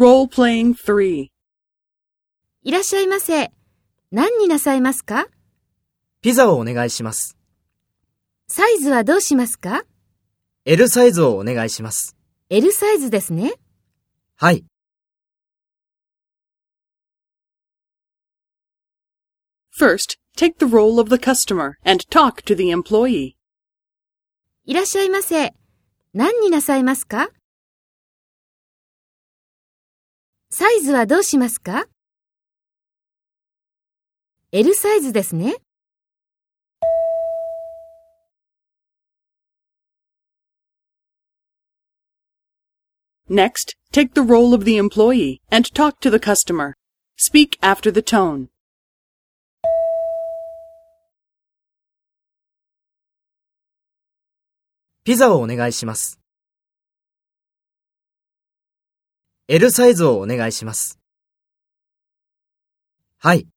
Role-playing 3. いらっしゃいませ。何になさいますか？ピザをお願いします。サイズはどうしますか？L サイズをお願いします。L サイズですね。はい。First, take the role of the customer and talk to the employee. いらっしゃいませ。何になさいますか？サイズはどうしますか？ L サイズですね。Next, take the role of the employee and talk to the customer. Speak after the tone. ピザをお願いします。L サイズをお願いします。はい。